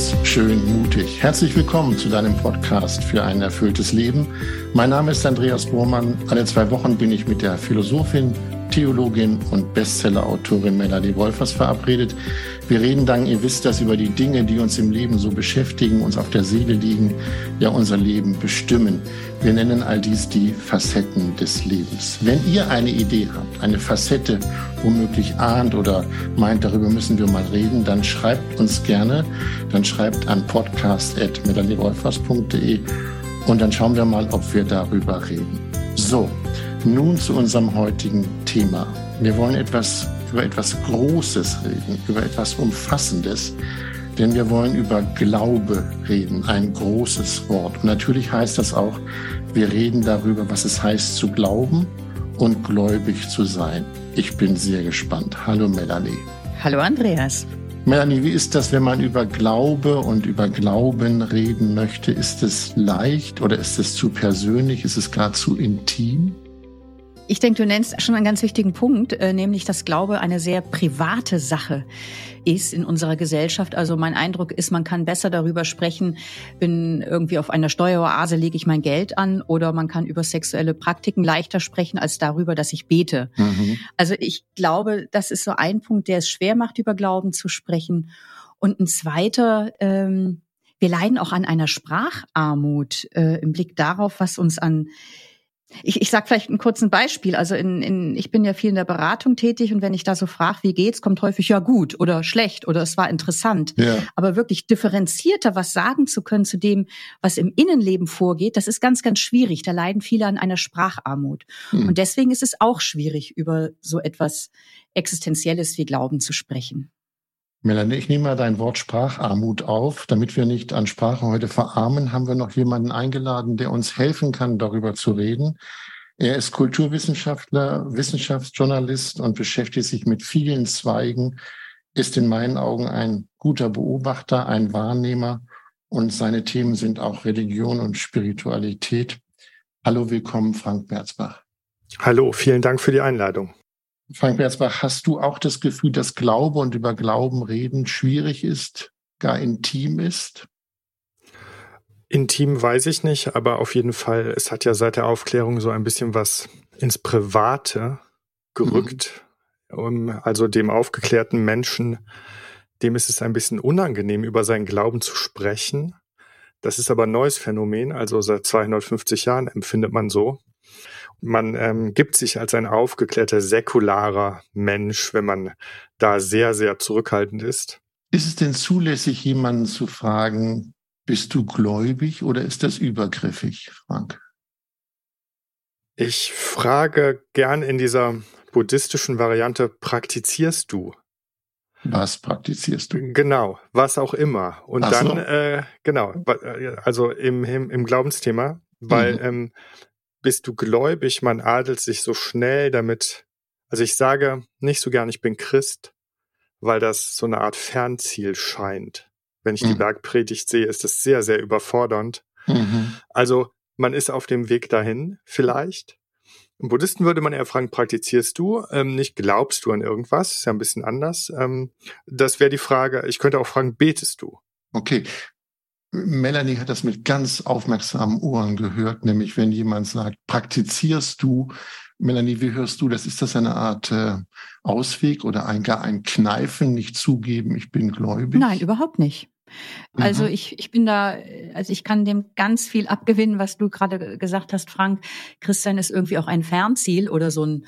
Ganz schön mutig. Herzlich willkommen zu deinem Podcast für ein erfülltes Leben. Mein Name ist Andreas Bormann. Alle 2 Wochen bin ich mit der Philosophin, Theologin und Bestsellerautorin Melanie Wolfers verabredet. Wir reden dann, ihr wisst das, über die Dinge, die uns im Leben so beschäftigen, uns auf der Seele liegen, ja unser Leben bestimmen. Wir nennen all dies die Facetten des Lebens. Wenn ihr eine Idee habt, eine Facette womöglich ahnt oder meint, darüber müssen wir mal reden, dann schreibt uns gerne, dann schreibt an podcast@melaniewolfers.de und dann schauen wir mal, ob wir darüber reden. So. Nun zu unserem heutigen Thema. Wir wollen über etwas Großes reden, über etwas Umfassendes, denn wir wollen über Glaube reden, ein großes Wort. Und natürlich heißt das auch, wir reden darüber, was es heißt zu glauben und gläubig zu sein. Ich bin sehr gespannt. Hallo Melanie. Hallo Andreas. Melanie, wie ist das, wenn man über Glaube und über Glauben reden möchte? Ist es leicht oder ist es zu persönlich? Ist es gar zu intim? Ich denke, du nennst schon einen ganz wichtigen Punkt, nämlich, dass Glaube eine sehr private Sache ist in unserer Gesellschaft. Also mein Eindruck ist, man kann besser darüber sprechen, bin irgendwie auf einer Steueroase, lege ich mein Geld an, oder man kann über sexuelle Praktiken leichter sprechen als darüber, dass ich bete. Mhm. Also ich glaube, das ist so ein Punkt, der es schwer macht, über Glauben zu sprechen. Und ein zweiter, wir leiden auch an einer Spracharmut im Blick darauf, was uns an... Ich sag vielleicht einen kurzen Beispiel. Also ich bin ja viel in der Beratung tätig, und wenn ich da so frage, wie geht's, kommt häufig ja gut oder schlecht oder es war interessant. Ja. Aber wirklich differenzierter was sagen zu können zu dem, was im Innenleben vorgeht, das ist ganz, ganz schwierig. Da leiden viele an einer Spracharmut. Hm. Und deswegen ist es auch schwierig, über so etwas Existenzielles wie Glauben zu sprechen. Melanie, ich nehme mal dein Wort Spracharmut auf. Damit wir nicht an Sprache heute verarmen, haben wir noch jemanden eingeladen, der uns helfen kann, darüber zu reden. Er ist Kulturwissenschaftler, Wissenschaftsjournalist und beschäftigt sich mit vielen Zweigen, ist in meinen Augen ein guter Beobachter, ein Wahrnehmer, und seine Themen sind auch Religion und Spiritualität. Hallo, willkommen, Frank Berzbach. Hallo, vielen Dank für die Einladung. Frank Berzbach, hast du auch das Gefühl, dass Glaube und über Glauben reden schwierig ist, gar intim ist? Intim weiß ich nicht, aber auf jeden Fall, es hat ja seit der Aufklärung so ein bisschen was ins Private gerückt. Mhm. Also dem aufgeklärten Menschen, dem ist es ein bisschen unangenehm, über seinen Glauben zu sprechen. Das ist aber ein neues Phänomen, also seit 250 Jahren empfindet man so. Man gibt sich als ein aufgeklärter, säkularer Mensch, wenn man da sehr, sehr zurückhaltend ist. Ist es denn zulässig, jemanden zu fragen, bist du gläubig, oder ist das übergriffig, Frank? Ich frage gern in dieser buddhistischen Variante, praktizierst du? Was praktizierst du? Genau, was auch immer. Und ach so. Dann, genau, also im Glaubensthema, weil... Mhm. Bist du gläubig? Man adelt sich so schnell damit. Also ich sage nicht so gern, ich bin Christ, weil das so eine Art Fernziel scheint. Wenn ich die Bergpredigt sehe, ist das sehr, sehr überfordernd. Mhm. Also man ist auf dem Weg dahin, vielleicht. Im Buddhisten würde man eher fragen, praktizierst du? Nicht glaubst du an irgendwas? Ist ja ein bisschen anders. Das wäre die Frage. Ich könnte auch fragen, betest du? Okay. Melanie hat das mit ganz aufmerksamen Ohren gehört, nämlich wenn jemand sagt, praktizierst du? Melanie, wie hörst du das? Ist das eine Art Ausweg oder gar ein Kneifen, nicht zugeben, ich bin gläubig? Nein, überhaupt nicht. Also ich bin da, also ich kann dem ganz viel abgewinnen, was du gerade gesagt hast, Frank. Christian ist irgendwie auch ein Fernziel oder so ein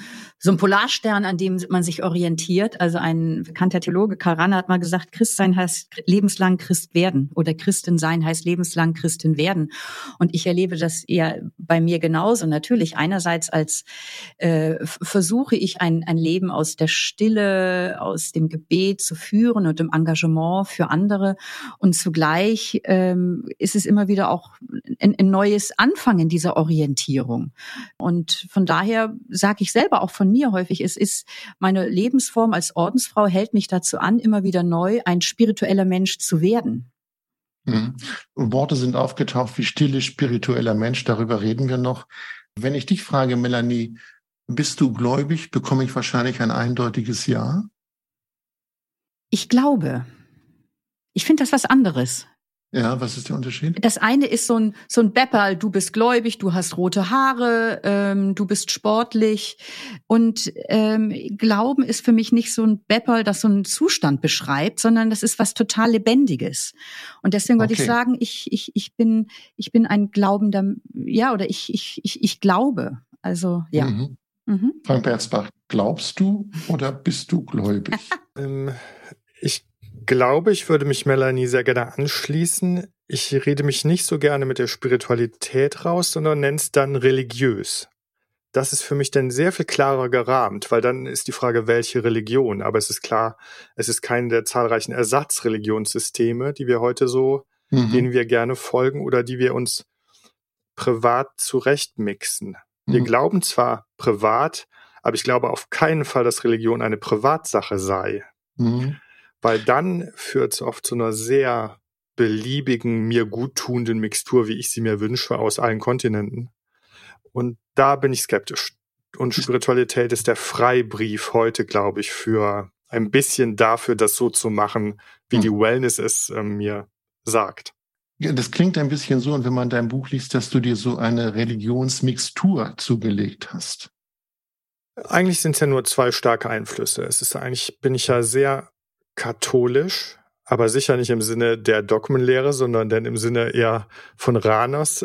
Polarstern, an dem man sich orientiert. Also ein bekannter Theologe, Karl Rahner, hat mal gesagt, Christsein heißt lebenslang Christ werden, oder Christin sein heißt lebenslang Christin werden. Und ich erlebe das eher bei mir genauso. Natürlich einerseits als versuche ich ein Leben aus der Stille, aus dem Gebet zu führen und im Engagement für andere. Und zugleich ist es immer wieder auch ein neues Anfangen dieser Orientierung. Und von daher sage ich selber auch von mir häufig, es ist meine Lebensform als Ordensfrau, hält mich dazu an, immer wieder neu ein spiritueller Mensch zu werden. Mhm. Worte sind aufgetaucht wie stille, spiritueller Mensch, darüber reden wir noch. Wenn ich dich frage, Melanie, bist du gläubig, bekomme ich wahrscheinlich ein eindeutiges Ja? Ich glaube. Ich finde das was anderes. Ja, was ist der Unterschied? Das eine ist so ein Bepperl, du bist gläubig, du hast rote Haare, du bist sportlich. Und Glauben ist für mich nicht so ein Bepperl, das so einen Zustand beschreibt, sondern das ist was total Lebendiges. Und deswegen würde ich sagen, ich bin ein glaubender, ja, oder ich glaube. Also ja. Mhm. Mhm. Frank Berzbach, glaubst du oder bist du gläubig? Ich glaube, ich würde mich Melanie sehr gerne anschließen. Ich rede mich nicht so gerne mit der Spiritualität raus, sondern nenne es dann religiös. Das ist für mich dann sehr viel klarer gerahmt, weil dann ist die Frage, welche Religion. Aber es ist klar, es ist keine der zahlreichen Ersatzreligionssysteme, die wir heute so, denen wir gerne folgen oder die wir uns privat zurechtmixen. Wir glauben zwar privat, aber ich glaube auf keinen Fall, dass Religion eine Privatsache sei. Mhm. Weil dann führt es oft zu einer sehr beliebigen, mir guttunenden Mixtur, wie ich sie mir wünsche, aus allen Kontinenten. Und da bin ich skeptisch. Und Spiritualität ist der Freibrief heute, glaube ich, für ein bisschen dafür, das so zu machen, wie die Wellness es mir sagt. Ja, das klingt ein bisschen so, und wenn man dein Buch liest, dass du dir so eine Religionsmixtur zugelegt hast. Eigentlich sind es ja nur zwei starke Einflüsse. Es ist eigentlich, bin ich ja sehr katholisch, aber sicher nicht im Sinne der Dogmenlehre, sondern dann im Sinne eher von Rahners,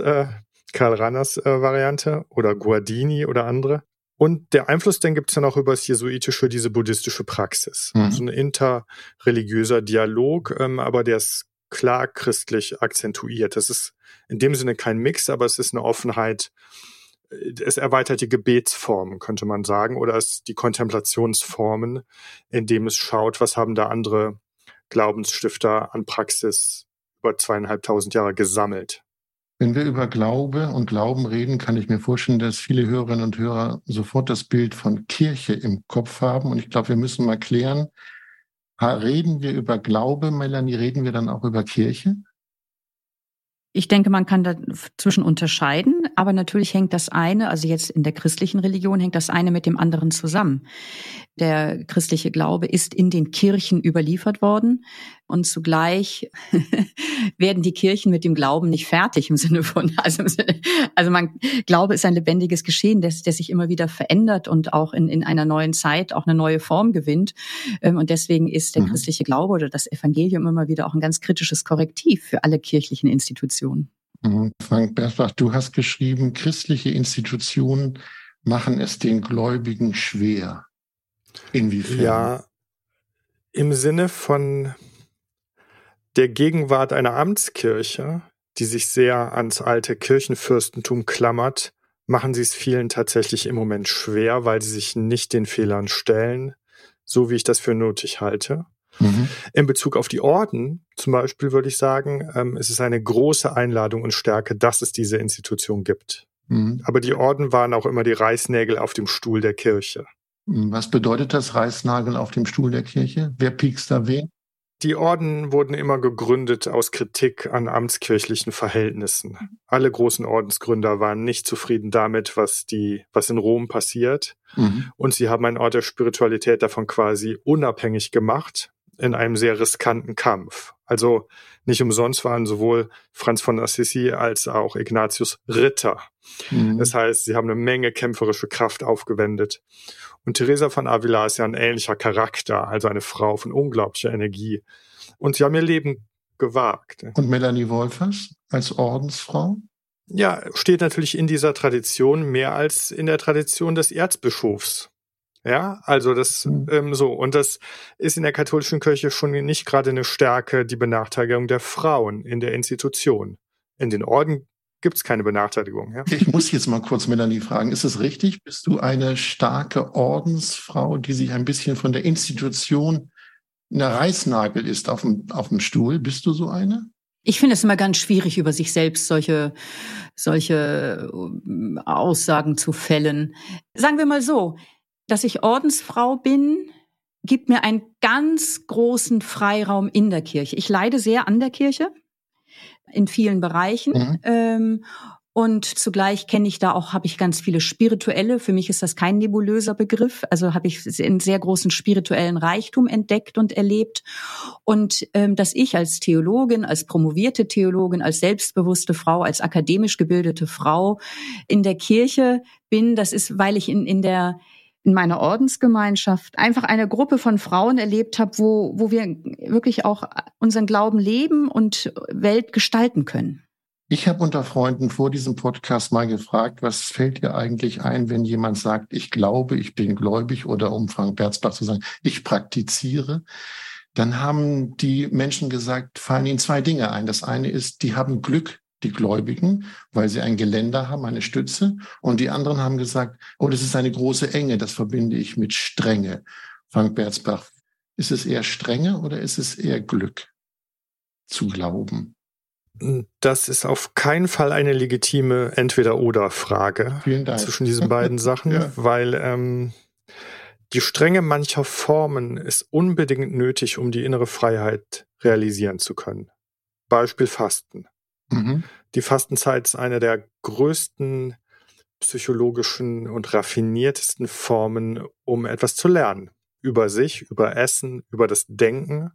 Karl Rahners Variante oder Guardini oder andere. Und der Einfluss, den gibt es dann auch über das Jesuitische, diese buddhistische Praxis. Mhm. So ein interreligiöser Dialog, aber der ist klar christlich akzentuiert. Das ist in dem Sinne kein Mix, aber es ist eine Offenheit. Es erweitert die Gebetsformen, könnte man sagen, oder es die Kontemplationsformen, indem es schaut, was haben da andere Glaubensstifter an Praxis über 2500 Jahre gesammelt. Wenn wir über Glaube und Glauben reden, kann ich mir vorstellen, dass viele Hörerinnen und Hörer sofort das Bild von Kirche im Kopf haben. Und ich glaube, wir müssen mal klären, reden wir über Glaube, Melanie, reden wir dann auch über Kirche? Ich denke, man kann dazwischen unterscheiden, aber natürlich hängt das eine, also jetzt in der christlichen Religion, hängt das eine mit dem anderen zusammen. Der christliche Glaube ist in den Kirchen überliefert worden und zugleich werden die Kirchen mit dem Glauben nicht fertig im Sinne von, Glaube ist ein lebendiges Geschehen, der sich immer wieder verändert und auch in einer neuen Zeit auch eine neue Form gewinnt. Und deswegen ist der christliche Glaube oder das Evangelium immer wieder auch ein ganz kritisches Korrektiv für alle kirchlichen Institutionen. Frank Berzbach, du hast geschrieben, christliche Institutionen machen es den Gläubigen schwer. Inwiefern? Ja, im Sinne von der Gegenwart einer Amtskirche, die sich sehr ans alte Kirchenfürstentum klammert, machen sie es vielen tatsächlich im Moment schwer, weil sie sich nicht den Fehlern stellen, so wie ich das für nötig halte. Mhm. In Bezug auf die Orden zum Beispiel würde ich sagen, es ist eine große Einladung und Stärke, dass es diese Institution gibt. Mhm. Aber die Orden waren auch immer die Reißnägel auf dem Stuhl der Kirche. Was bedeutet das, Reißnagel auf dem Stuhl der Kirche? Wer piekst da wen? Die Orden wurden immer gegründet aus Kritik an amtskirchlichen Verhältnissen. Alle großen Ordensgründer waren nicht zufrieden damit, was in Rom passiert. Mhm. Und sie haben einen Ort der Spiritualität davon quasi unabhängig gemacht, in einem sehr riskanten Kampf. Also nicht umsonst waren sowohl Franz von Assisi als auch Ignatius Ritter. Mhm. Das heißt, sie haben eine Menge kämpferische Kraft aufgewendet. Und Theresa von Avila ist ja ein ähnlicher Charakter, also eine Frau von unglaublicher Energie. Und sie haben ihr Leben gewagt. Und Melanie Wolfers als Ordensfrau? Ja, steht natürlich in dieser Tradition mehr als in der Tradition des Erzbischofs. Ja, also das so. Und das ist in der katholischen Kirche schon nicht gerade eine Stärke, die Benachteiligung der Frauen in der Institution. In den Orden gibt es keine Benachteiligung. Ja? Ich muss jetzt mal kurz Melanie fragen, ist es richtig? Bist du eine starke Ordensfrau, die sich ein bisschen von der Institution eine Reißnagel ist auf dem Stuhl? Bist du so eine? Ich finde es immer ganz schwierig, über sich selbst solche Aussagen zu fällen. Sagen wir mal so, dass ich Ordensfrau bin, gibt mir einen ganz großen Freiraum in der Kirche. Ich leide sehr an der Kirche in vielen Bereichen. Mhm. Und zugleich kenne ich da auch, habe ich ganz viele spirituelle, für mich ist das kein nebulöser Begriff, also habe ich einen sehr großen spirituellen Reichtum entdeckt und erlebt. Und dass ich als Theologin, als promovierte Theologin, als selbstbewusste Frau, als akademisch gebildete Frau in der Kirche bin, das ist, weil ich in meiner Ordensgemeinschaft einfach eine Gruppe von Frauen erlebt habe, wo wir wirklich auch unseren Glauben leben und Welt gestalten können. Ich habe unter Freunden vor diesem Podcast mal gefragt, was fällt dir eigentlich ein, wenn jemand sagt, ich glaube, ich bin gläubig, oder um Frank Berzbach zu sagen, ich praktiziere? Dann haben die Menschen gesagt, fallen ihnen zwei Dinge ein. Das eine ist, die haben Glück, die Gläubigen, weil sie ein Geländer haben, eine Stütze. Und die anderen haben gesagt, oh, das ist eine große Enge, das verbinde ich mit Strenge. Frank Berzbach, ist es eher Strenge oder ist es eher Glück zu glauben? Das ist auf keinen Fall eine legitime Entweder-oder-Frage zwischen diesen beiden Sachen, ja. Weil die Strenge mancher Formen ist unbedingt nötig, um die innere Freiheit realisieren zu können. Beispiel Fasten. Mhm. Die Fastenzeit ist eine der größten psychologischen und raffiniertesten Formen, um etwas zu lernen. Über sich, über Essen, über das Denken.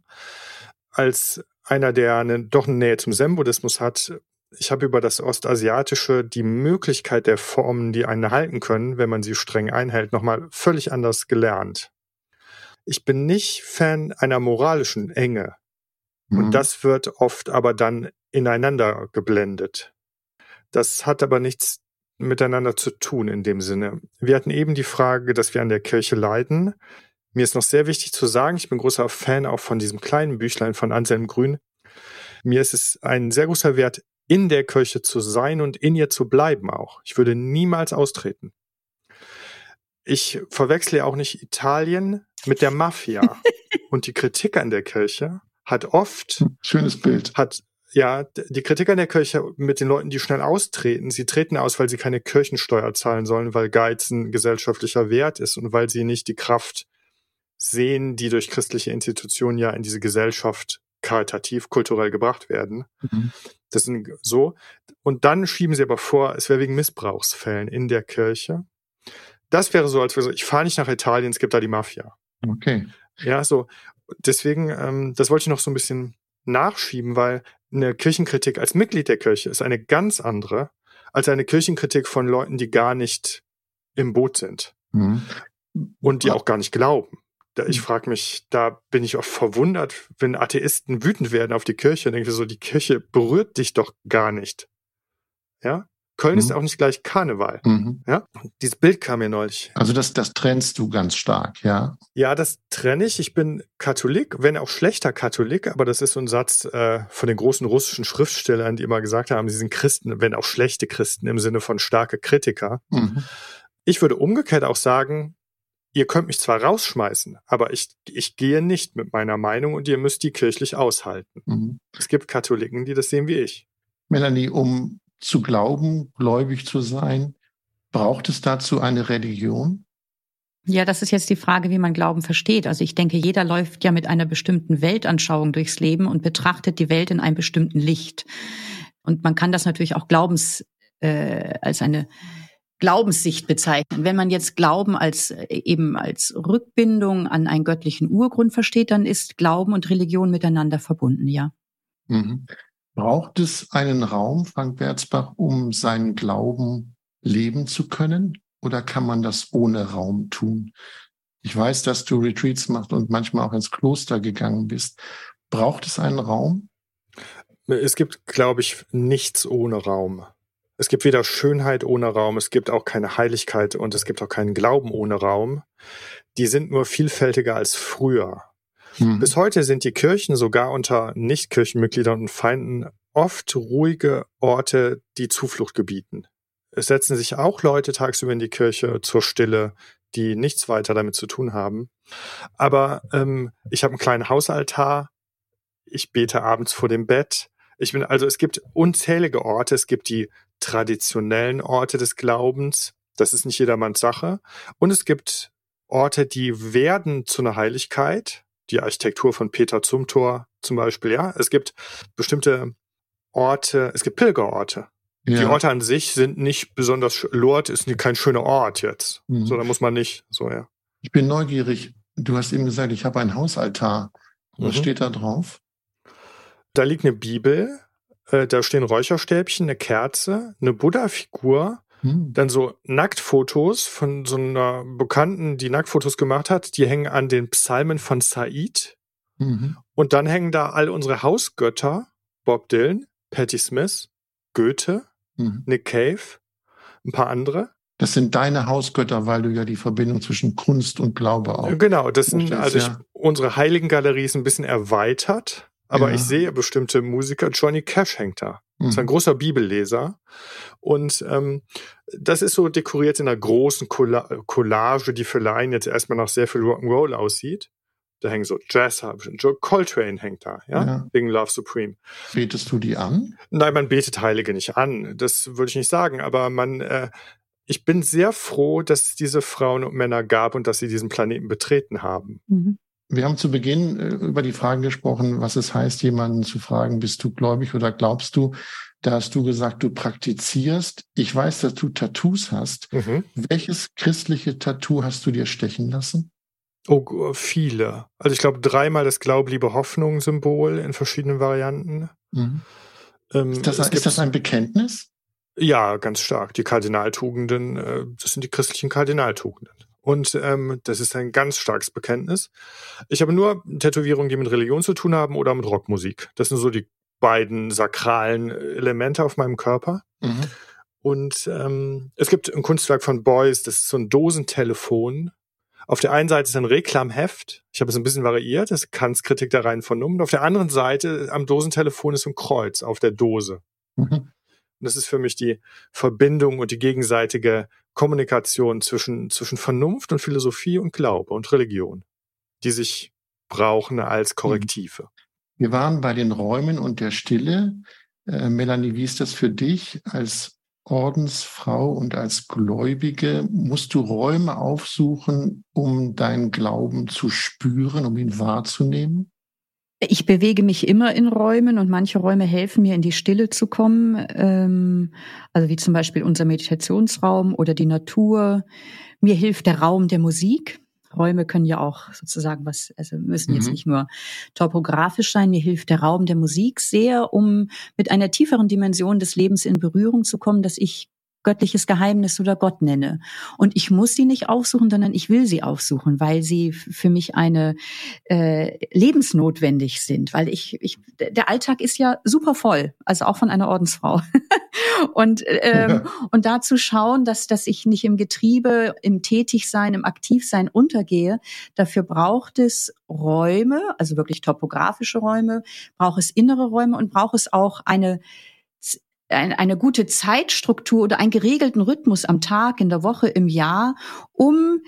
Als einer, der eine Nähe zum Zen-Buddhismus hat, ich habe über das Ostasiatische die Möglichkeit der Formen, die einen halten können, wenn man sie streng einhält, nochmal völlig anders gelernt. Ich bin nicht Fan einer moralischen Enge. Mhm. Und das wird oft aber dann ineinander geblendet. Das hat aber nichts miteinander zu tun in dem Sinne. Wir hatten eben die Frage, dass wir an der Kirche leiden. Mir ist noch sehr wichtig zu sagen, ich bin großer Fan auch von diesem kleinen Büchlein von Anselm Grün. Mir ist es ein sehr großer Wert, in der Kirche zu sein und in ihr zu bleiben auch. Ich würde niemals austreten. Ich verwechsle auch nicht Italien mit der Mafia. Und die Kritik an der Kirche hat oft... Schönes Bild. Ja, die Kritik an der Kirche mit den Leuten, die schnell austreten, sie treten aus, weil sie keine Kirchensteuer zahlen sollen, weil Geiz ein gesellschaftlicher Wert ist und weil sie nicht die Kraft sehen, die durch christliche Institutionen ja in diese Gesellschaft karitativ, kulturell gebracht werden. Mhm. Das sind so. Und dann schieben sie aber vor, es wäre wegen Missbrauchsfällen in der Kirche. Das wäre so, als wäre so, ich fahre nicht nach Italien, es gibt da die Mafia. Okay. Ja, so. Deswegen, das wollte ich noch so ein bisschen nachschieben, weil eine Kirchenkritik als Mitglied der Kirche ist eine ganz andere als eine Kirchenkritik von Leuten, die gar nicht im Boot sind. Mhm. Und die auch gar nicht glauben. Ich frage mich, da bin ich oft verwundert, wenn Atheisten wütend werden auf die Kirche und denke so, die Kirche berührt dich doch gar nicht. Ja? Köln ist auch nicht gleich Karneval. Mhm. Ja? Dieses Bild kam mir neulich. Also das trennst du ganz stark, ja? Ja, das trenne ich. Ich bin Katholik, wenn auch schlechter Katholik, aber das ist so ein Satz von den großen russischen Schriftstellern, die immer gesagt haben, sie sind Christen, wenn auch schlechte Christen im Sinne von starke Kritiker. Mhm. Ich würde umgekehrt auch sagen, ihr könnt mich zwar rausschmeißen, aber ich gehe nicht mit meiner Meinung und ihr müsst die kirchlich aushalten. Mhm. Es gibt Katholiken, die das sehen wie ich. Melanie, um zu glauben, gläubig zu sein, braucht es dazu eine Religion? Ja, das ist jetzt die Frage, wie man Glauben versteht. Also ich denke, jeder läuft ja mit einer bestimmten Weltanschauung durchs Leben und betrachtet die Welt in einem bestimmten Licht. Und man kann das natürlich auch als eine Glaubenssicht bezeichnen. Wenn man jetzt Glauben als Rückbindung an einen göttlichen Urgrund versteht, dann ist Glauben und Religion miteinander verbunden, ja. Mhm. Braucht es einen Raum, Frank Berzbach, um seinen Glauben leben zu können? Oder kann man das ohne Raum tun? Ich weiß, dass du Retreats machst und manchmal auch ins Kloster gegangen bist. Braucht es einen Raum? Es gibt, glaube ich, nichts ohne Raum. Es gibt weder Schönheit ohne Raum, es gibt auch keine Heiligkeit und es gibt auch keinen Glauben ohne Raum. Die sind nur vielfältiger als früher. Mhm. Bis heute sind die Kirchen sogar unter Nicht-Kirchenmitgliedern und Feinden oft ruhige Orte, die Zuflucht gebieten. Es setzen sich auch Leute tagsüber in die Kirche zur Stille, die nichts weiter damit zu tun haben. Aber ich habe einen kleinen Hausaltar, ich bete abends vor dem Bett. Es gibt unzählige Orte, es gibt die traditionellen Orte des Glaubens, das ist nicht jedermanns Sache, und es gibt Orte, die werden zu einer Heiligkeit, die Architektur von Peter Zumthor zum Beispiel, ja, es gibt bestimmte Orte, es gibt Pilgerorte, Ja. Die Orte an sich sind nicht besonders, Lourdes ist kein schöner Ort jetzt. Mhm. So, da muss man nicht, so, ja. Ich bin neugierig. Du hast eben gesagt, ich habe einen Hausaltar. Was steht da drauf? Da liegt eine Bibel, da stehen Räucherstäbchen, eine Kerze, eine Buddha-Figur, dann so Nacktfotos von so einer Bekannten, die Nacktfotos gemacht hat, die hängen an den Psalmen von Said. Und dann hängen da all unsere Hausgötter, Bob Dylan, Patty Smith, Goethe, Nick Cave, ein paar andere. Das sind deine Hausgötter, weil du ja die Verbindung zwischen Kunst und Glaube auch. Genau, das sind also unsere Heiligengalerie ist ein bisschen erweitert, aber ich sehe bestimmte Musiker. Johnny Cash hängt da. Ist ein großer Bibelleser. Und das ist so dekoriert in einer großen Collage, die für Laien jetzt erstmal nach sehr viel Rock'n'Roll aussieht. Da hängen so Jazz, Coltrane hängt da, ja? Wegen Love Supreme. Betest du die an? Nein, man betet Heilige nicht an. Das würde ich nicht sagen. Aber man, ich bin sehr froh, dass es diese Frauen und Männer gab und dass sie diesen Planeten betreten haben. Wir haben zu Beginn über die Fragen gesprochen, was es heißt, jemanden zu fragen, bist du gläubig oder glaubst du? Da hast du gesagt, du praktizierst. Ich weiß, dass du Tattoos hast. Welches christliche Tattoo hast du dir stechen lassen? Oh, viele. Also ich glaube 3-mal das Glaub, Liebe, Hoffnung-Symbol in verschiedenen Varianten. Ist das ein Bekenntnis? Ja, ganz stark. Die Kardinaltugenden, das sind die christlichen Kardinaltugenden. Und das ist ein ganz starkes Bekenntnis. Ich habe nur Tätowierungen, die mit Religion zu tun haben oder mit Rockmusik. Das sind so die beiden sakralen Elemente auf meinem Körper. Und es gibt ein Kunstwerk von Beuys, das ist so ein Dosentelefon. Auf der einen Seite ist ein Reklamheft. Ich habe es ein bisschen variiert. Das ist Kants Kritik der reinen Vernunft. Auf der anderen Seite am Dosentelefon ist ein Kreuz auf der Dose. Und das ist für mich die Verbindung und die gegenseitige Kommunikation zwischen Vernunft und Philosophie und Glaube und Religion, die sich brauchen als Korrektive. Wir waren bei den Räumen und der Stille. Melanie, wie ist das für dich als Ordensfrau und als Gläubige, musst du Räume aufsuchen, um deinen Glauben zu spüren, um ihn wahrzunehmen? Ich bewege mich immer in Räumen und manche Räume helfen mir, in die Stille zu kommen. Also wie zum Beispiel unser Meditationsraum oder die Natur. Mir hilft der Raum der Musik. Räume können ja auch sozusagen müssen jetzt nicht nur topografisch sein. Mir hilft der Raum der Musik sehr, um mit einer tieferen Dimension des Lebens in Berührung zu kommen, dass ich göttliches Geheimnis oder Gott nenne. Und ich muss sie nicht aufsuchen, sondern ich will sie aufsuchen, weil sie für mich eine lebensnotwendig sind. Weil der Alltag ist ja super voll, also auch von einer Ordensfrau. Und da zu schauen, dass ich nicht im Getriebe, im Tätigsein, im Aktivsein untergehe, dafür braucht es Räume, also wirklich topografische Räume, braucht es innere Räume und braucht es auch eine gute Zeitstruktur oder einen geregelten Rhythmus am Tag, in der Woche, im Jahr, um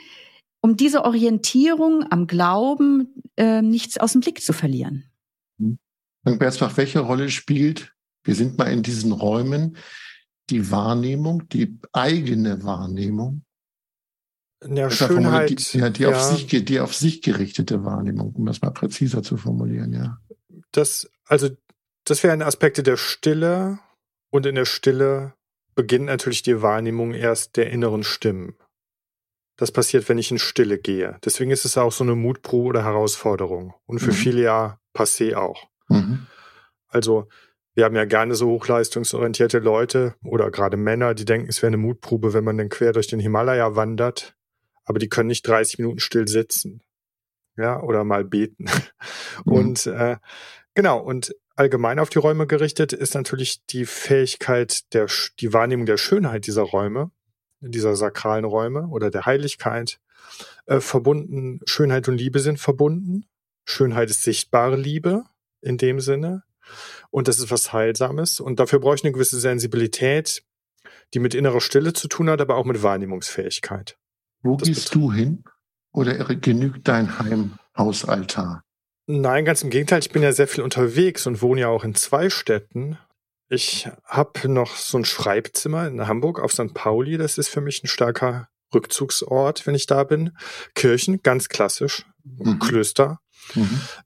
diese Orientierung am Glauben nichts aus dem Blick zu verlieren. Frank Berzbach, welche Rolle spielt, wir sind mal in diesen Räumen, die Wahrnehmung, die eigene Wahrnehmung? Ja, Schönheit. Die auf sich gerichtete Wahrnehmung, um das mal präziser zu formulieren, ja. Das wären Aspekte der Stille. Und in der Stille beginnt natürlich die Wahrnehmung erst der inneren Stimmen. Das passiert, wenn ich in Stille gehe. Deswegen ist es auch so eine Mutprobe oder Herausforderung. Und für viele ja passé auch. Also wir haben ja gerne so hochleistungsorientierte Leute oder gerade Männer, die denken, es wäre eine Mutprobe, wenn man dann quer durch den Himalaya wandert. Aber die können nicht 30 Minuten still sitzen. Ja, oder mal beten. Und allgemein auf die Räume gerichtet ist natürlich die Fähigkeit, die Wahrnehmung der Schönheit dieser Räume, dieser sakralen Räume oder der Heiligkeit verbunden. Schönheit und Liebe sind verbunden. Schönheit ist sichtbare Liebe in dem Sinne und das ist was Heilsames und dafür brauche ich eine gewisse Sensibilität, die mit innerer Stille zu tun hat, aber auch mit Wahrnehmungsfähigkeit. Wo gehst du hin oder genügt dein Heimhausaltar? Nein, ganz im Gegenteil. Ich bin ja sehr viel unterwegs und wohne ja auch in 2 Städten. Ich habe noch so ein Schreibzimmer in Hamburg auf St. Pauli. Das ist für mich ein starker Rückzugsort, wenn ich da bin. Kirchen, ganz klassisch, Klöster.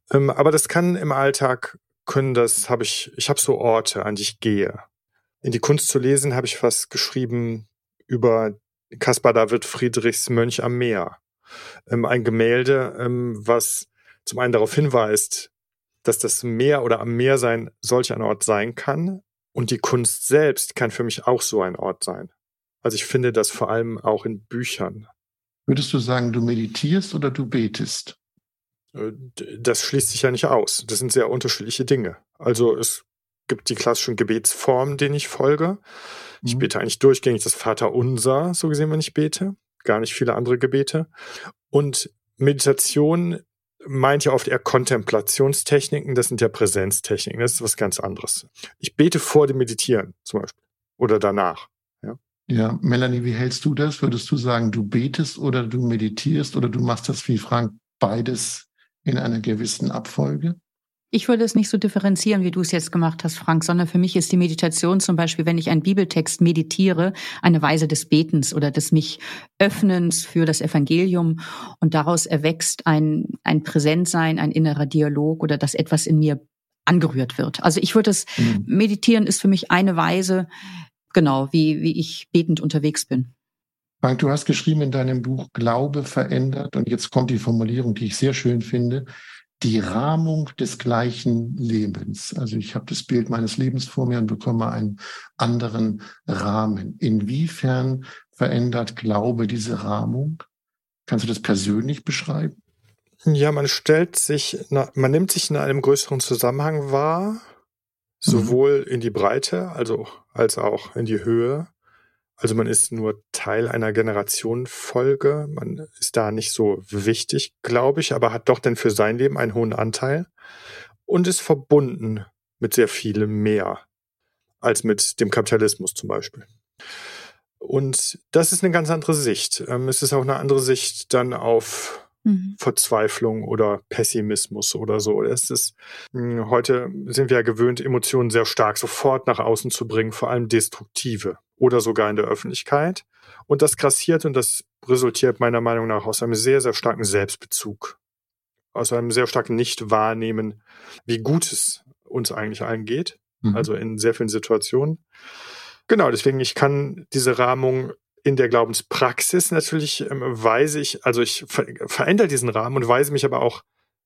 Aber das kann im Alltag, ich habe so Orte, an die ich gehe. In die Kunst zu lesen habe ich was geschrieben über Caspar David Friedrichs Mönch am Meer. Ein Gemälde, was zum einen darauf hinweist, dass das Meer oder am Meer sein solch ein Ort sein kann. Und die Kunst selbst kann für mich auch so ein Ort sein. Also ich finde das vor allem auch in Büchern. Würdest du sagen, du meditierst oder du betest? Das schließt sich ja nicht aus. Das sind sehr unterschiedliche Dinge. Also es gibt die klassischen Gebetsformen, denen ich folge. Ich bete eigentlich durchgängig das Vaterunser, so gesehen, wenn ich bete. Gar nicht viele andere Gebete. Und Meditation meint ja oft eher Kontemplationstechniken. Das sind ja Präsenztechniken. Das ist was ganz anderes. Ich bete vor dem Meditieren zum Beispiel oder danach. Ja, Melanie, wie hältst du das? Würdest du sagen, du betest oder du meditierst oder du machst das wie Frank beides in einer gewissen Abfolge? Ich würde es nicht so differenzieren, wie du es jetzt gemacht hast, Frank, sondern für mich ist die Meditation zum Beispiel, wenn ich einen Bibeltext meditiere, eine Weise des Betens oder des Mich-Öffnens für das Evangelium, und daraus erwächst ein Präsentsein, ein innerer Dialog oder dass etwas in mir angerührt wird. Also ich würde es, meditieren ist für mich eine Weise, genau, wie ich betend unterwegs bin. Frank, du hast geschrieben in deinem Buch Glaube verändert, und jetzt kommt die Formulierung, die ich sehr schön finde, die Rahmung des gleichen Lebens. Also ich habe das Bild meines Lebens vor mir und bekomme einen anderen Rahmen. Inwiefern verändert Glaube diese Rahmung? Kannst du das persönlich beschreiben? Ja, man nimmt sich in einem größeren Zusammenhang wahr, sowohl in die Breite, als auch in die Höhe. Also man ist nur Teil einer Generationenfolge. Man ist da nicht so wichtig, glaube ich, aber hat doch dann für sein Leben einen hohen Anteil und ist verbunden mit sehr vielem mehr als mit dem Kapitalismus zum Beispiel. Und das ist eine ganz andere Sicht. Es ist auch eine andere Sicht dann auf Verzweiflung oder Pessimismus oder so. Heute sind wir ja gewöhnt, Emotionen sehr stark sofort nach außen zu bringen, vor allem destruktive oder sogar in der Öffentlichkeit. Und das grassiert und das resultiert meiner Meinung nach aus einem sehr, sehr starken Selbstbezug, aus einem sehr starken Nicht-Wahrnehmen, wie gut es uns eigentlich allen geht, also in sehr vielen Situationen. Genau, deswegen, ich kann diese Rahmung in der Glaubenspraxis natürlich verändere diesen Rahmen und weise mich aber auch,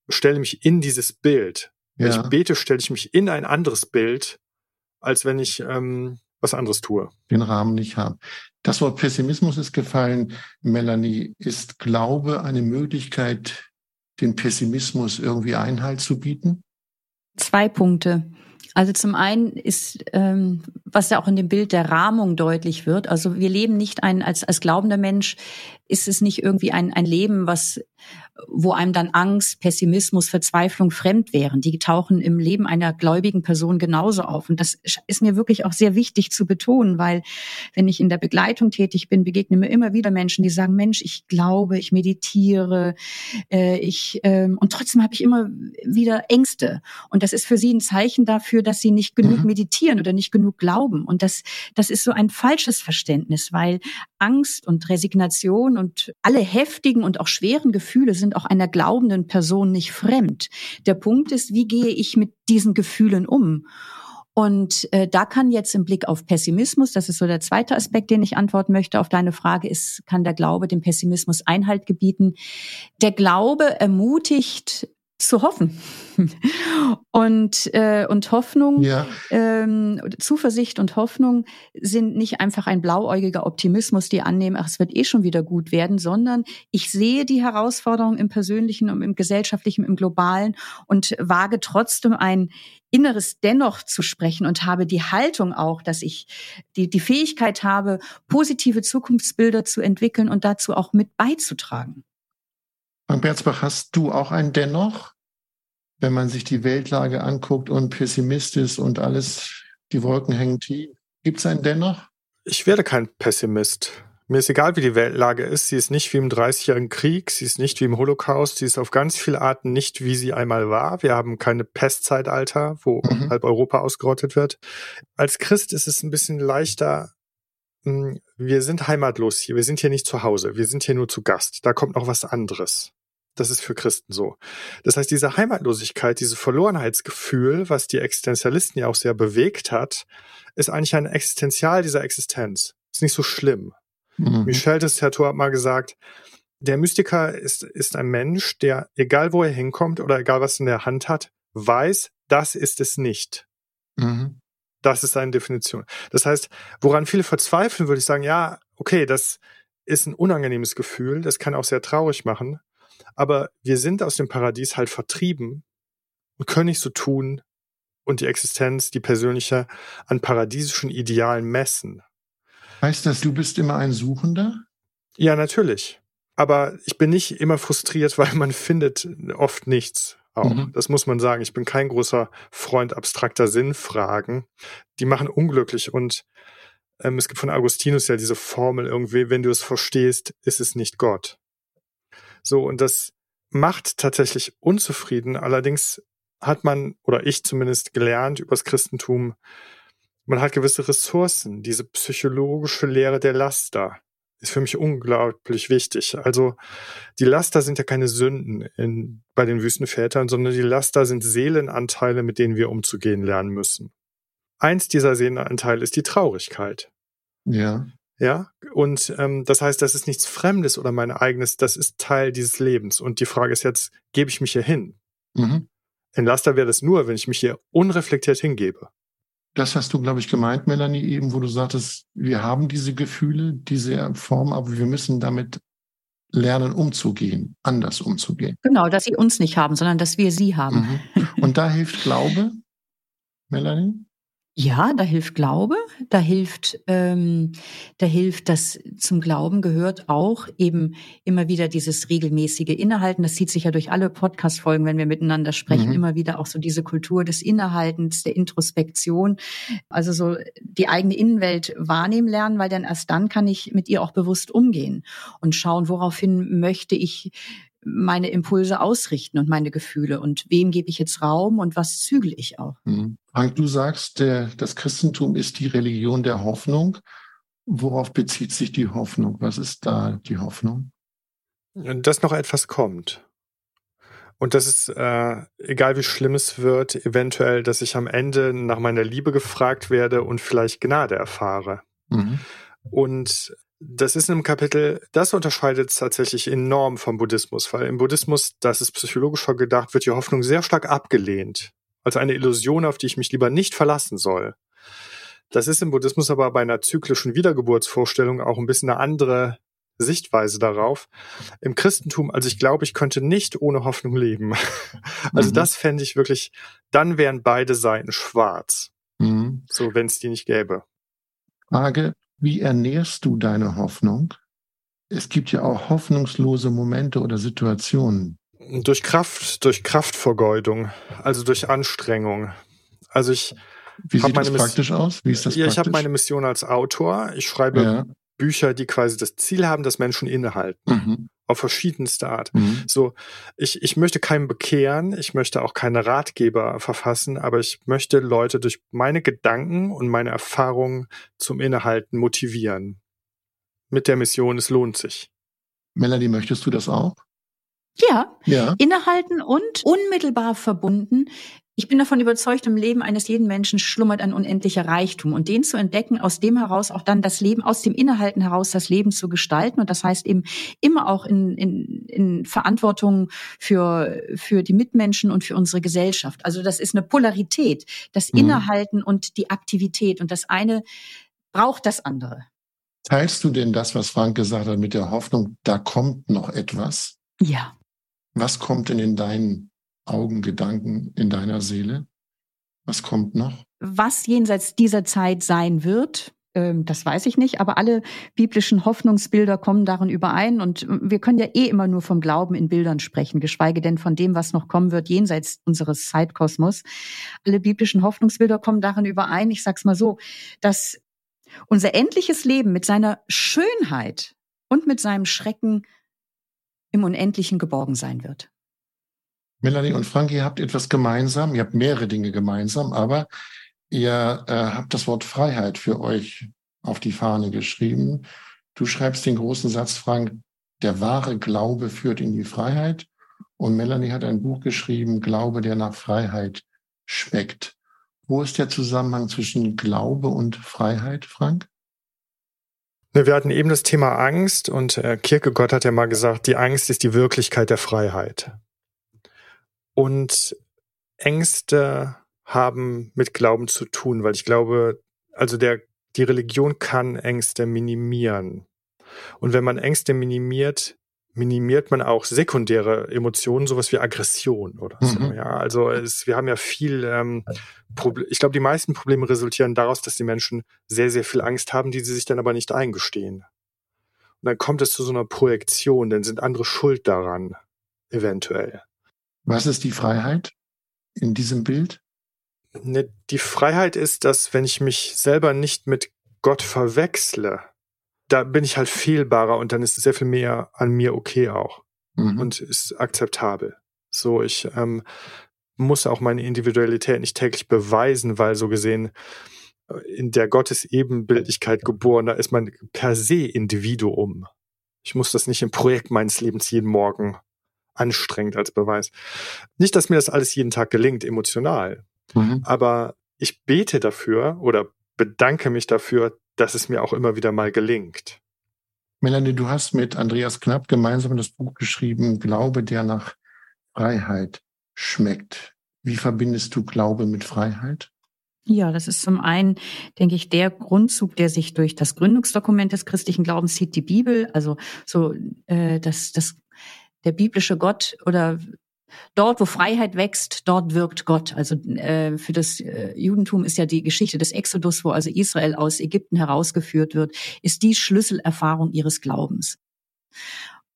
stelle mich in dieses Bild. Ja. Wenn ich bete, stelle ich mich in ein anderes Bild, als wenn ich was anderes tue. Den Rahmen nicht habe. Das Wort Pessimismus ist gefallen. Melanie, ist Glaube eine Möglichkeit, dem Pessimismus irgendwie Einhalt zu bieten? 2 Punkte. Also zum einen ist, was ja auch in dem Bild der Rahmung deutlich wird, also wir leben nicht als glaubender Mensch, ist es nicht irgendwie ein Leben, wo einem dann Angst, Pessimismus, Verzweiflung fremd wären. Die tauchen im Leben einer gläubigen Person genauso auf. Und das ist mir wirklich auch sehr wichtig zu betonen, weil wenn ich in der Begleitung tätig bin, begegnen mir immer wieder Menschen, die sagen, Mensch, ich glaube, ich meditiere, und trotzdem habe ich immer wieder Ängste. Und das ist für sie ein Zeichen dafür, dass sie nicht genug meditieren oder nicht genug glauben. Und das ist so ein falsches Verständnis, weil Angst und Resignation und alle heftigen und auch schweren Gefühle sind auch einer glaubenden Person nicht fremd. Der Punkt ist, wie gehe ich mit diesen Gefühlen um? Und da kann jetzt im Blick auf Pessimismus, das ist so der zweite Aspekt, den ich antworten möchte auf deine Frage, ist, kann der Glaube dem Pessimismus Einhalt gebieten? Der Glaube ermutigt zu hoffen. Und Hoffnung, Zuversicht und Hoffnung sind nicht einfach ein blauäugiger Optimismus, die annehmen, ach, es wird eh schon wieder gut werden, sondern ich sehe die Herausforderung im Persönlichen und im Gesellschaftlichen, im Globalen und wage trotzdem ein Inneres dennoch zu sprechen und habe die Haltung auch, dass ich die Fähigkeit habe, positive Zukunftsbilder zu entwickeln und dazu auch mit beizutragen. Frank Berzbach, hast du auch ein Dennoch? Wenn man sich die Weltlage anguckt und Pessimist ist und alles, die Wolken hängen tief. Gibt es einen Dennoch? Ich werde kein Pessimist. Mir ist egal, wie die Weltlage ist. Sie ist nicht wie im 30-jährigen Krieg, sie ist nicht wie im Holocaust, sie ist auf ganz viele Arten nicht, wie sie einmal war. Wir haben keine Pestzeitalter, wo halb Europa ausgerottet wird. Als Christ ist es ein bisschen leichter. Wir sind heimatlos hier, wir sind hier nicht zu Hause, wir sind hier nur zu Gast. Da kommt noch was anderes. Das ist für Christen so. Das heißt, diese Heimatlosigkeit, dieses Verlorenheitsgefühl, was die Existenzialisten ja auch sehr bewegt hat, ist eigentlich ein Existenzial dieser Existenz. Ist nicht so schlimm. Mhm. Michel de Certeau hat mal gesagt, der Mystiker ist ein Mensch, der, egal wo er hinkommt oder egal was in der Hand hat, weiß, das ist es nicht. Mhm. Das ist seine Definition. Das heißt, woran viele verzweifeln, würde ich sagen, ja, okay, das ist ein unangenehmes Gefühl, das kann auch sehr traurig machen, aber wir sind aus dem Paradies halt vertrieben und können nicht so tun und die Existenz, die persönliche, an paradiesischen Idealen messen. Heißt das, du bist immer ein Suchender? Ja, natürlich. Aber ich bin nicht immer frustriert, weil man findet oft nichts. Auch. Mhm. Das muss man sagen. Ich bin kein großer Freund abstrakter Sinnfragen. Die machen unglücklich. Und es gibt von Augustinus ja diese Formel irgendwie, wenn du es verstehst, ist es nicht Gott. So, und das macht tatsächlich unzufrieden. Allerdings hat man, oder ich zumindest, gelernt übers Christentum, man hat gewisse Ressourcen. Diese psychologische Lehre der Laster ist für mich unglaublich wichtig. Also die Laster sind ja keine Sünden bei den Wüstenvätern, sondern die Laster sind Seelenanteile, mit denen wir umzugehen lernen müssen. Eins dieser Seelenanteile ist die Traurigkeit. Ja. Ja, und das heißt, das ist nichts Fremdes oder mein eigenes, das ist Teil dieses Lebens. Und die Frage ist jetzt, gebe ich mich hier hin? Mhm. Ein Laster wäre das nur, wenn ich mich hier unreflektiert hingebe. Das hast du, glaube ich, gemeint, Melanie, eben, wo du sagtest, wir haben diese Gefühle, diese Form, aber wir müssen damit lernen, umzugehen, anders umzugehen. Genau, dass sie uns nicht haben, sondern dass wir sie haben. Mhm. Und da hilft Glaube, Melanie? Ja, da hilft Glaube, da hilft, dass zum Glauben gehört auch eben immer wieder dieses regelmäßige Innehalten. Das zieht sich ja durch alle Podcast-Folgen, wenn wir miteinander sprechen, immer wieder auch so diese Kultur des Innehaltens, der Introspektion, also so die eigene Innenwelt wahrnehmen lernen, weil dann erst dann kann ich mit ihr auch bewusst umgehen und schauen, woraufhin möchte ich meine Impulse ausrichten und meine Gefühle und wem gebe ich jetzt Raum und was zügle ich auch. Mhm. Frank, du sagst, das Christentum ist die Religion der Hoffnung. Worauf bezieht sich die Hoffnung? Was ist da die Hoffnung? Dass noch etwas kommt. Und dass es, egal wie schlimm es wird, eventuell, dass ich am Ende nach meiner Liebe gefragt werde und vielleicht Gnade erfahre. Mhm. Und das ist in einem Kapitel, das unterscheidet es tatsächlich enorm vom Buddhismus, weil im Buddhismus, das ist psychologisch gedacht, wird die Hoffnung sehr stark abgelehnt, als eine Illusion, auf die ich mich lieber nicht verlassen soll. Das ist im Buddhismus aber bei einer zyklischen Wiedergeburtsvorstellung auch ein bisschen eine andere Sichtweise darauf. Im Christentum, also ich glaube, ich könnte nicht ohne Hoffnung leben. Also das fände ich wirklich, dann wären beide Seiten schwarz, so wenn es die nicht gäbe. Frage: Wie ernährst du deine Hoffnung? Es gibt ja auch hoffnungslose Momente oder Situationen. Durch Kraftvergeudung, also durch Anstrengung. Also wie sieht das praktisch aus? Wie ist das praktisch? Ich habe meine Mission als Autor. Ich schreibe Bücher, die quasi das Ziel haben, dass Menschen innehalten. Mhm. Auf verschiedenste Art. Mhm. So, ich möchte keinen bekehren, ich möchte auch keine Ratgeber verfassen, aber ich möchte Leute durch meine Gedanken und meine Erfahrungen zum Innehalten motivieren. Mit der Mission, es lohnt sich. Melanie, möchtest du das auch? Ja. Innehalten und unmittelbar verbunden. Ich bin davon überzeugt, im Leben eines jeden Menschen schlummert ein unendlicher Reichtum. Und den zu entdecken, aus dem heraus auch dann das Leben, aus dem Innehalten heraus das Leben zu gestalten. Und das heißt eben immer auch in Verantwortung für die Mitmenschen und für unsere Gesellschaft. Also das ist eine Polarität, das Innehalten und die Aktivität. Und das eine braucht das andere. Teilst du denn das, was Frank gesagt hat, mit der Hoffnung, da kommt noch etwas? Ja. Was kommt denn in deinen Augen, Gedanken, in deiner Seele? Was kommt noch? Was jenseits dieser Zeit sein wird, das weiß ich nicht, aber alle biblischen Hoffnungsbilder kommen darin überein und wir können ja eh immer nur vom Glauben in Bildern sprechen, geschweige denn von dem, was noch kommen wird, jenseits unseres Zeitkosmos. Alle biblischen Hoffnungsbilder kommen darin überein, ich sag's mal so, dass unser endliches Leben mit seiner Schönheit und mit seinem Schrecken im Unendlichen geborgen sein wird. Melanie und Frank, ihr habt etwas gemeinsam, ihr habt mehrere Dinge gemeinsam, aber ihr habt das Wort Freiheit für euch auf die Fahne geschrieben. Du schreibst den großen Satz, Frank, der wahre Glaube führt in die Freiheit. Und Melanie hat ein Buch geschrieben, Glaube, der nach Freiheit schmeckt. Wo ist der Zusammenhang zwischen Glaube und Freiheit, Frank? Wir hatten eben das Thema Angst und Kierkegaard hat ja mal gesagt, die Angst ist die Wirklichkeit der Freiheit. Und Ängste haben mit Glauben zu tun, weil ich glaube, also die Religion kann Ängste minimieren. Und wenn man Ängste minimiert, minimiert man auch sekundäre Emotionen, sowas wie Aggression oder so. Mhm. Ja, also wir haben ja viel ich glaube, die meisten Probleme resultieren daraus, dass die Menschen sehr, sehr viel Angst haben, die sie sich dann aber nicht eingestehen. Und dann kommt es zu so einer Projektion, dann sind andere schuld daran, eventuell. Was ist die Freiheit in diesem Bild? Ne, die Freiheit ist, dass wenn ich mich selber nicht mit Gott verwechsle, da bin ich halt fehlbarer und dann ist sehr viel mehr an mir okay auch und ist akzeptabel. So, ich muss auch meine Individualität nicht täglich beweisen, weil so gesehen in der Gottesebenbildlichkeit geboren, da ist man per se Individuum. Ich muss das nicht im Projekt meines Lebens jeden Morgen anstrengend als Beweis. Nicht, dass mir das alles jeden Tag gelingt, emotional, aber ich bete dafür oder bedanke mich dafür, dass es mir auch immer wieder mal gelingt. Melanie, du hast mit Andreas Knapp gemeinsam das Buch geschrieben, Glaube, der nach Freiheit schmeckt. Wie verbindest du Glaube mit Freiheit? Ja, das ist zum einen, denke ich, der Grundzug, der sich durch das Gründungsdokument des christlichen Glaubens zieht, die Bibel. Also so, dass der biblische Gott oder dort, wo Freiheit wächst, dort wirkt Gott. Also für das Judentum ist ja die Geschichte des Exodus, wo also Israel aus Ägypten herausgeführt wird, ist die Schlüsselerfahrung ihres Glaubens.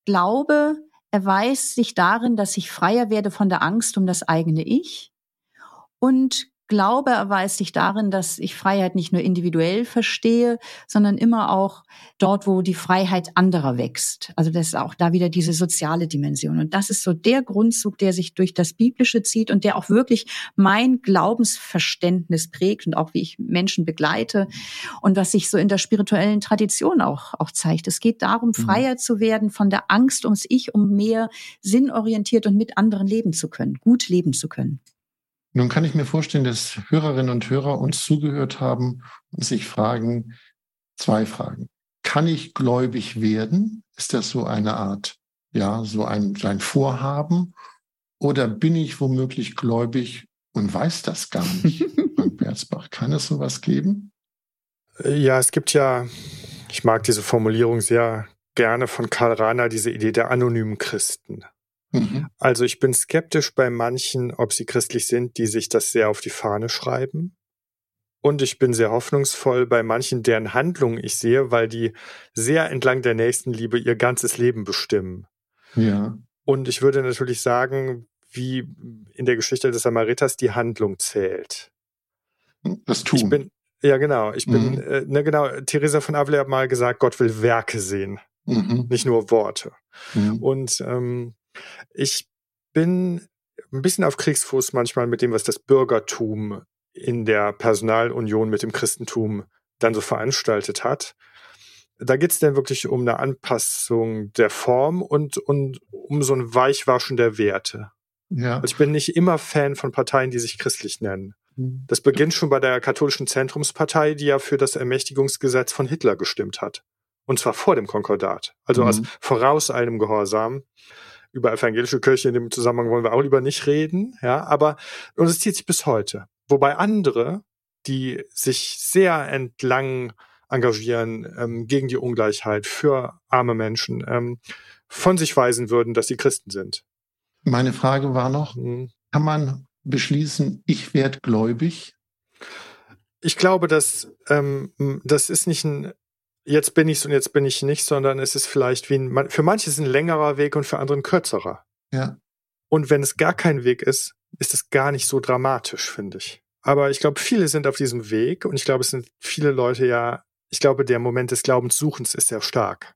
Glaube erweist sich darin, dass ich freier werde von der Angst um das eigene Ich. Und Glaube erweist sich darin, dass ich Freiheit nicht nur individuell verstehe, sondern immer auch dort, wo die Freiheit anderer wächst. Also das ist auch da wieder diese soziale Dimension. Und das ist so der Grundzug, der sich durch das Biblische zieht und der auch wirklich mein Glaubensverständnis prägt und auch wie ich Menschen begleite und was sich so in der spirituellen Tradition auch zeigt. Es geht darum, freier zu werden von der Angst ums Ich, um mehr sinnorientiert und mit anderen leben zu können, gut leben zu können. Nun kann ich mir vorstellen, dass Hörerinnen und Hörer uns zugehört haben und sich fragen, zwei Fragen. Kann ich gläubig werden? Ist das so eine Art, ja, so ein Vorhaben? Oder bin ich womöglich gläubig und weiß das gar nicht? Frank Berzbach, kann es sowas geben? Ja, es gibt ja, ich mag diese Formulierung sehr gerne von Karl Rahner, diese Idee der anonymen Christen. Also ich bin skeptisch bei manchen, ob sie christlich sind, die sich das sehr auf die Fahne schreiben. Und ich bin sehr hoffnungsvoll bei manchen, deren Handlungen ich sehe, weil die sehr entlang der Nächstenliebe ihr ganzes Leben bestimmen. Ja. Und ich würde natürlich sagen, wie in der Geschichte des Samariters die Handlung zählt. Das Tun. Theresa von Avila hat mal gesagt, Gott will Werke sehen, nicht nur Worte. Mhm. Und ich bin ein bisschen auf Kriegsfuß manchmal mit dem, was das Bürgertum in der Personalunion mit dem Christentum dann so veranstaltet hat. Da geht es dann wirklich um eine Anpassung der Form und um so ein Weichwaschen der Werte. Ja. Also ich bin nicht immer Fan von Parteien, die sich christlich nennen. Das beginnt schon bei der katholischen Zentrumspartei, die ja für das Ermächtigungsgesetz von Hitler gestimmt hat. Und zwar vor dem Konkordat, also aus vorauseilendem Gehorsam. Über evangelische Kirche in dem Zusammenhang wollen wir auch lieber nicht reden, ja, aber und es zieht sich bis heute. Wobei andere, die sich sehr entlang engagieren gegen die Ungleichheit für arme Menschen, von sich weisen würden, dass sie Christen sind. Meine Frage war noch, kann man beschließen, ich werde gläubig? Ich glaube, dass das ist nicht ein jetzt bin ich's und jetzt bin ich nicht, sondern es ist vielleicht für manche ist ein längerer Weg und für andere ein kürzerer. Ja. Und wenn es gar kein Weg ist, ist es gar nicht so dramatisch, finde ich. Aber ich glaube, viele sind auf diesem Weg und ich glaube, es sind viele Leute der Moment des Glaubenssuchens ist sehr stark.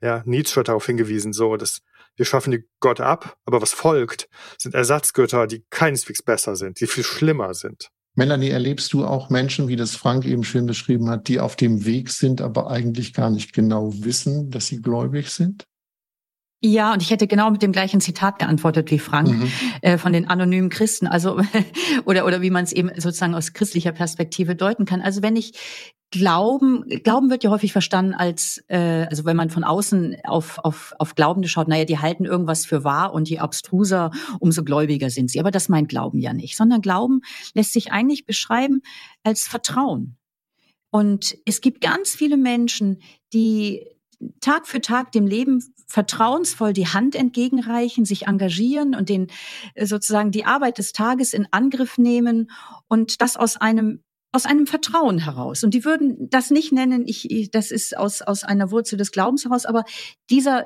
Ja, Nietzsche hat darauf hingewiesen, dass wir schaffen die Gott ab, aber was folgt, sind Ersatzgötter, die keineswegs besser sind, die viel schlimmer sind. Melanie, erlebst du auch Menschen, wie das Frank eben schön beschrieben hat, die auf dem Weg sind, aber eigentlich gar nicht genau wissen, dass sie gläubig sind? Ja, und ich hätte genau mit dem gleichen Zitat geantwortet wie Frank, von den anonymen Christen, also oder wie man es eben sozusagen aus christlicher Perspektive deuten kann. Also wenn ich Glauben wird ja häufig verstanden als, also wenn man von außen auf Glaubende schaut, naja, die halten irgendwas für wahr und je abstruser, umso gläubiger sind sie. Aber das meint Glauben ja nicht, sondern Glauben lässt sich eigentlich beschreiben als Vertrauen. Und es gibt ganz viele Menschen, die Tag für Tag dem Leben vertrauensvoll die Hand entgegenreichen, sich engagieren und den sozusagen die Arbeit des Tages in Angriff nehmen und das aus einem Vertrauen heraus. Und die würden das nicht nennen, das ist aus einer Wurzel des Glaubens heraus, aber diese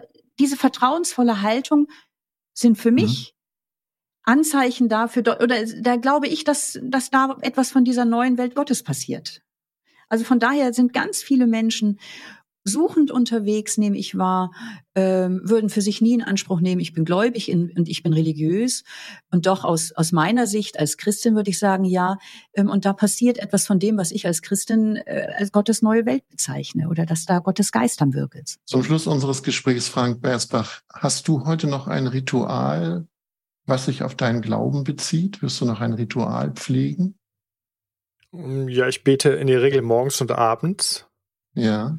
vertrauensvolle Haltung sind für mich Anzeichen dafür, oder da glaube ich, dass da etwas von dieser neuen Welt Gottes passiert. Also von daher sind ganz viele Menschen suchend unterwegs, nehme ich wahr, würden für sich nie in Anspruch nehmen, ich bin gläubig und ich bin religiös. Und doch aus meiner Sicht als Christin würde ich sagen, ja, und da passiert etwas von dem, was ich als Christin als Gottes neue Welt bezeichne oder dass da Gottes Geist am Wirken ist. Zum Schluss unseres Gesprächs, Frank Berzbach, hast du heute noch ein Ritual, was sich auf deinen Glauben bezieht? Wirst du noch ein Ritual pflegen? Ja, ich bete in der Regel morgens und abends. Ja.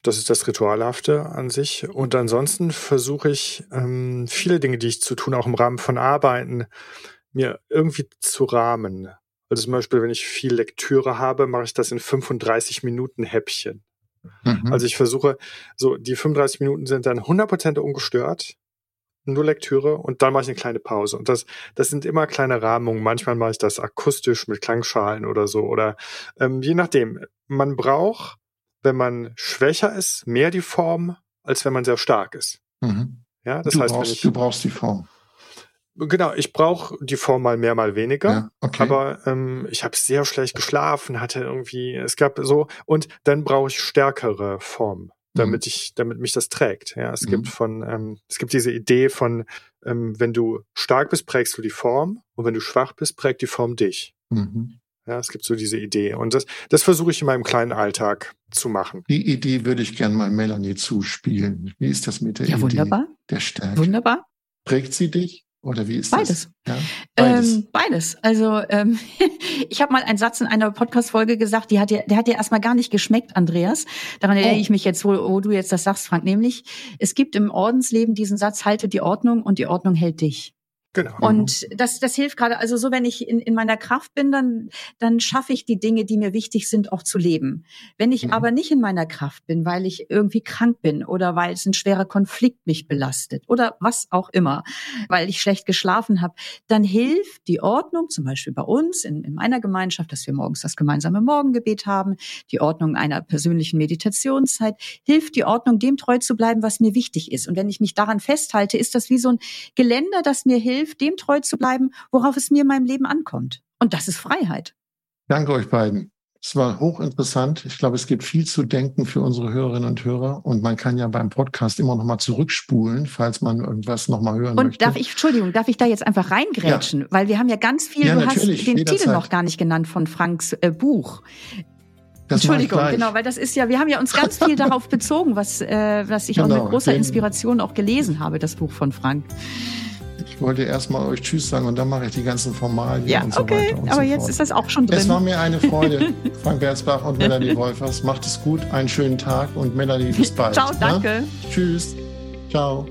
Das ist das Ritualhafte an sich. Und ansonsten versuche ich, viele Dinge, die ich zu tun, auch im Rahmen von Arbeiten, mir irgendwie zu rahmen. Also zum Beispiel, wenn ich viel Lektüre habe, mache ich das in 35 Minuten Häppchen. Mhm. Also ich versuche, so die 35 Minuten sind dann 100% ungestört, nur Lektüre, und dann mache ich eine kleine Pause. Und das sind immer kleine Rahmungen. Manchmal mache ich das akustisch mit Klangschalen oder so. Oder je nachdem. Man braucht, wenn man schwächer ist, mehr die Form, als wenn man sehr stark ist. Mhm. Ja, das heißt, du brauchst die Form. Genau, ich brauche die Form mal mehr, mal weniger. Ja, okay. Aber ich habe sehr schlecht geschlafen, und dann brauche ich stärkere Form, damit mich das trägt. Ja, es gibt diese Idee von, wenn du stark bist, prägst du die Form, und wenn du schwach bist, prägt die Form dich. Mhm. Ja, es gibt so diese Idee. Und das versuche ich in meinem kleinen Alltag zu machen. Die Idee würde ich gerne mal Melanie zuspielen. Wie ist das mit der Idee wunderbar. Der Stärke? Wunderbar. Prägt sie dich? Oder wie ist beides. Das? Ja, beides. Beides. Also ich habe mal einen Satz in einer Podcast-Folge gesagt, der hat dir erstmal gar nicht geschmeckt, Andreas. Daran erinnere ich mich jetzt, wo du jetzt das sagst, Frank. Nämlich, es gibt im Ordensleben diesen Satz, halte die Ordnung und die Ordnung hält dich. Genau. Und das hilft gerade, also so, wenn ich in meiner Kraft bin, dann schaffe ich die Dinge, die mir wichtig sind, auch zu leben. Wenn ich aber nicht in meiner Kraft bin, weil ich irgendwie krank bin oder weil es ein schwerer Konflikt mich belastet oder was auch immer, weil ich schlecht geschlafen habe, dann hilft die Ordnung, zum Beispiel bei uns in meiner Gemeinschaft, dass wir morgens das gemeinsame Morgengebet haben, die Ordnung einer persönlichen Meditationszeit, hilft die Ordnung, dem treu zu bleiben, was mir wichtig ist. Und wenn ich mich daran festhalte, ist das wie so ein Geländer, das mir hilft, dem treu zu bleiben, worauf es mir in meinem Leben ankommt. Und das ist Freiheit. Danke euch beiden. Es war hochinteressant. Ich glaube, es gibt viel zu denken für unsere Hörerinnen und Hörer. Und man kann ja beim Podcast immer noch mal zurückspulen, falls man irgendwas noch mal hören möchte. Und darf ich da jetzt einfach reingrätschen? Ja. Weil wir haben ja ganz viel, du hast den Titel noch gar nicht genannt von Franks Buch. Das genau, weil das ist ja, wir haben ja uns ganz viel darauf bezogen, was ich auch mit großer Inspiration auch gelesen habe, das Buch von Frank. Ich wollte erstmal euch Tschüss sagen und dann mache ich die ganzen Formalien und so weiter. Ja, okay, aber jetzt ist das auch schon drin. Es war mir eine Freude, Frank Berzbach und Melanie Wolfers. Macht es gut, einen schönen Tag und Melanie, bis bald. Ciao, danke. Na? Tschüss, ciao.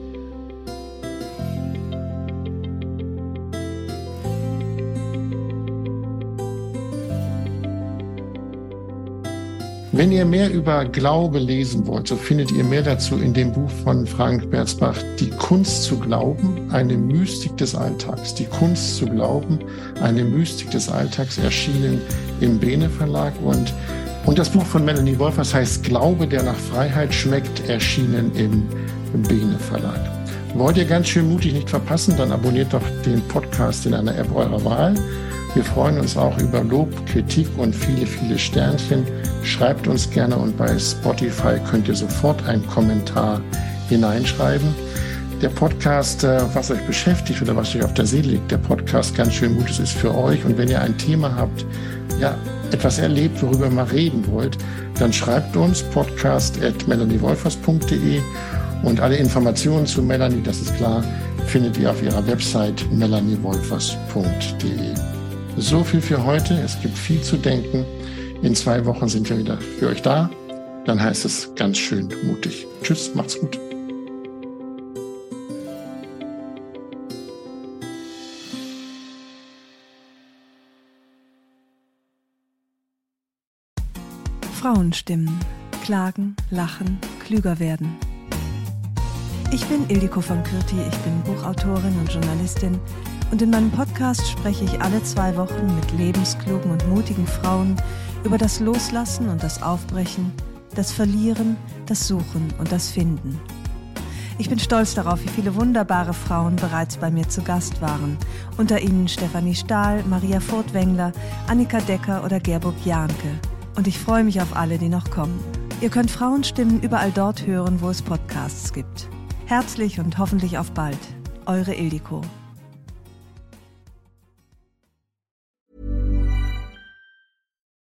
Wenn ihr mehr über Glaube lesen wollt, so findet ihr mehr dazu in dem Buch von Frank Berzbach, Die Kunst zu glauben, eine Mystik des Alltags. Die Kunst zu glauben, eine Mystik des Alltags, erschienen im Bene Verlag. Und das Buch von Melanie Wolfers heißt Glaube, der nach Freiheit schmeckt, erschienen im Bene Verlag. Wollt ihr ganz schön mutig nicht verpassen, dann abonniert doch den Podcast in einer App eurer Wahl. Wir freuen uns auch über Lob, Kritik und viele, viele Sternchen. Schreibt uns gerne, und bei Spotify könnt ihr sofort einen Kommentar hineinschreiben. Der Podcast, was euch beschäftigt oder was euch auf der Seele liegt, der Podcast ganz schön Gutes ist für euch. Und wenn ihr ein Thema habt, ja, etwas erlebt, worüber ihr mal reden wollt, dann schreibt uns podcast@melaniewolfers.de. Und alle Informationen zu Melanie, das ist klar, findet ihr auf ihrer Website melaniewolfers.de. So viel für heute. Es gibt viel zu denken. In 2 Wochen sind wir wieder für euch da. Dann heißt es ganz schön mutig. Tschüss, macht's gut. Frauenstimmen. Klagen, lachen, klüger werden. Ich bin Ildiko von Kürti, ich bin Buchautorin und Journalistin und in meinem Podcast spreche ich alle 2 Wochen mit lebensklugen und mutigen Frauen über das Loslassen und das Aufbrechen, das Verlieren, das Suchen und das Finden. Ich bin stolz darauf, wie viele wunderbare Frauen bereits bei mir zu Gast waren. Unter ihnen Stefanie Stahl, Maria Furtwängler, Annika Decker oder Gerburg Janke. Und ich freue mich auf alle, die noch kommen. Ihr könnt Frauenstimmen überall dort hören, wo es Podcasts gibt. Herzlich und hoffentlich auf bald. Eure Ildiko.